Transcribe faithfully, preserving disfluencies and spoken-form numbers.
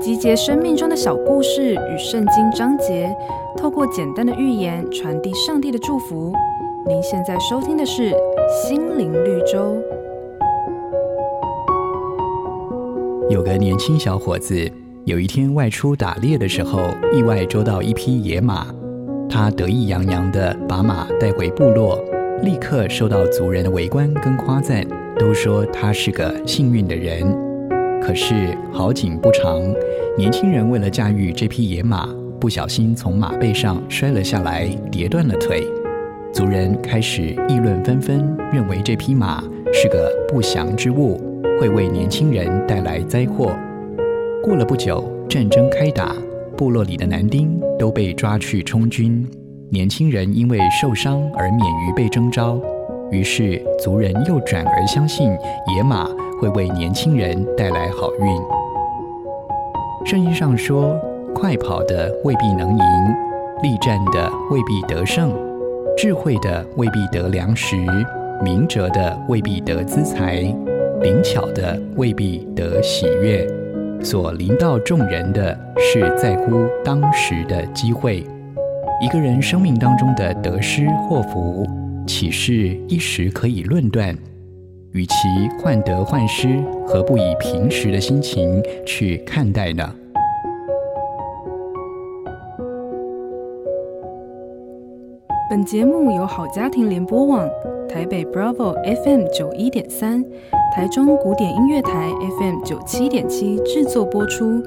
集结生命中的小故事与圣经章节，透过简单的寓言传递上帝的祝福。您现在收听的是心灵绿洲。有个年轻小伙子，有一天外出打猎的时候，意外捉到一匹野马。他得意洋洋地把马带回部落，立刻受到族人的围观跟夸赞，都说他是个幸运的人。可是好景不长，年轻人为了驾驭这匹野马，不小心从马背上摔了下来，跌断了腿。族人开始议论纷纷，认为这匹马是个不祥之物，会为年轻人带来灾祸。过了不久，战争开打，部落里的男丁都被抓去充军，年轻人因为受伤而免于被征召。于是族人又转而相信野马会为年轻人带来好运。圣经上说，快跑的未必能赢，力战的未必得胜，智慧的未必得粮食，明哲的未必得资财，灵巧的未必得喜悦，所临到众人的是在乎当时的机会。一个人生命当中的得失祸福，岂是一时可以论断？与其患得患失，何不以平时的心情去看待呢？本节目由好家庭联播网、台北 Bravo F M 九一点三、台中古典音乐台 F M 九七点七制作播出。